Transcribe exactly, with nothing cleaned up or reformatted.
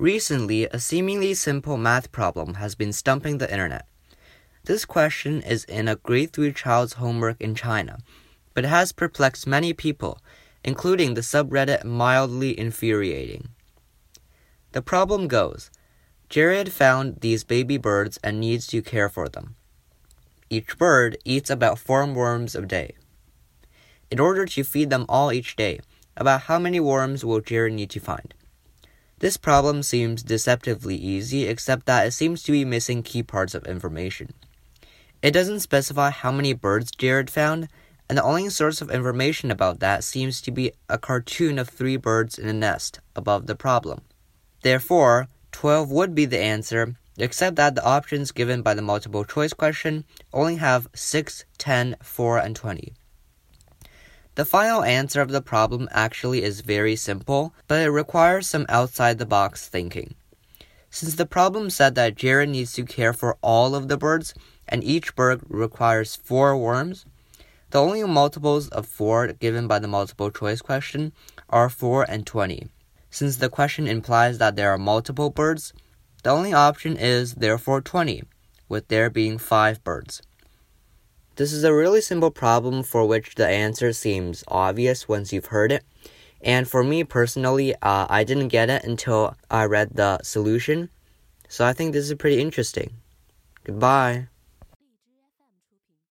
Recently, a seemingly simple math problem has been stumping the internet. This question is in a grade three child's homework in China, but has perplexed many people, including the subreddit Mildly Infuriating. The problem goes, Jared found these baby birds and needs to care for them. Each bird eats about four worms a day. In order to feed them all each day, about how many worms will Jared need to find? This problem seems deceptively easy, except that it seems to be missing key parts of information. It doesn't specify how many birds Jared found, and the only source of information about that seems to be a cartoon of three birds in a nest above the problem. Therefore, twelve would be the answer, except that the options given by the multiple choice question only have six, ten, four, and twenty. The final answer of the problem actually is very simple, but it requires some outside-the-box thinking. Since the problem said that Jared needs to care for all of the birds, and each bird requires four worms, the only multiples of four given by the multiple choice question are four and twenty. Since the question implies that there are multiple birds, the only option is therefore twenty, with there being five birds. This is a really simple problem for which the answer seems obvious once you've heard it, and for me personally, uh, I didn't get it until I read the solution, so I think this is pretty interesting. Goodbye.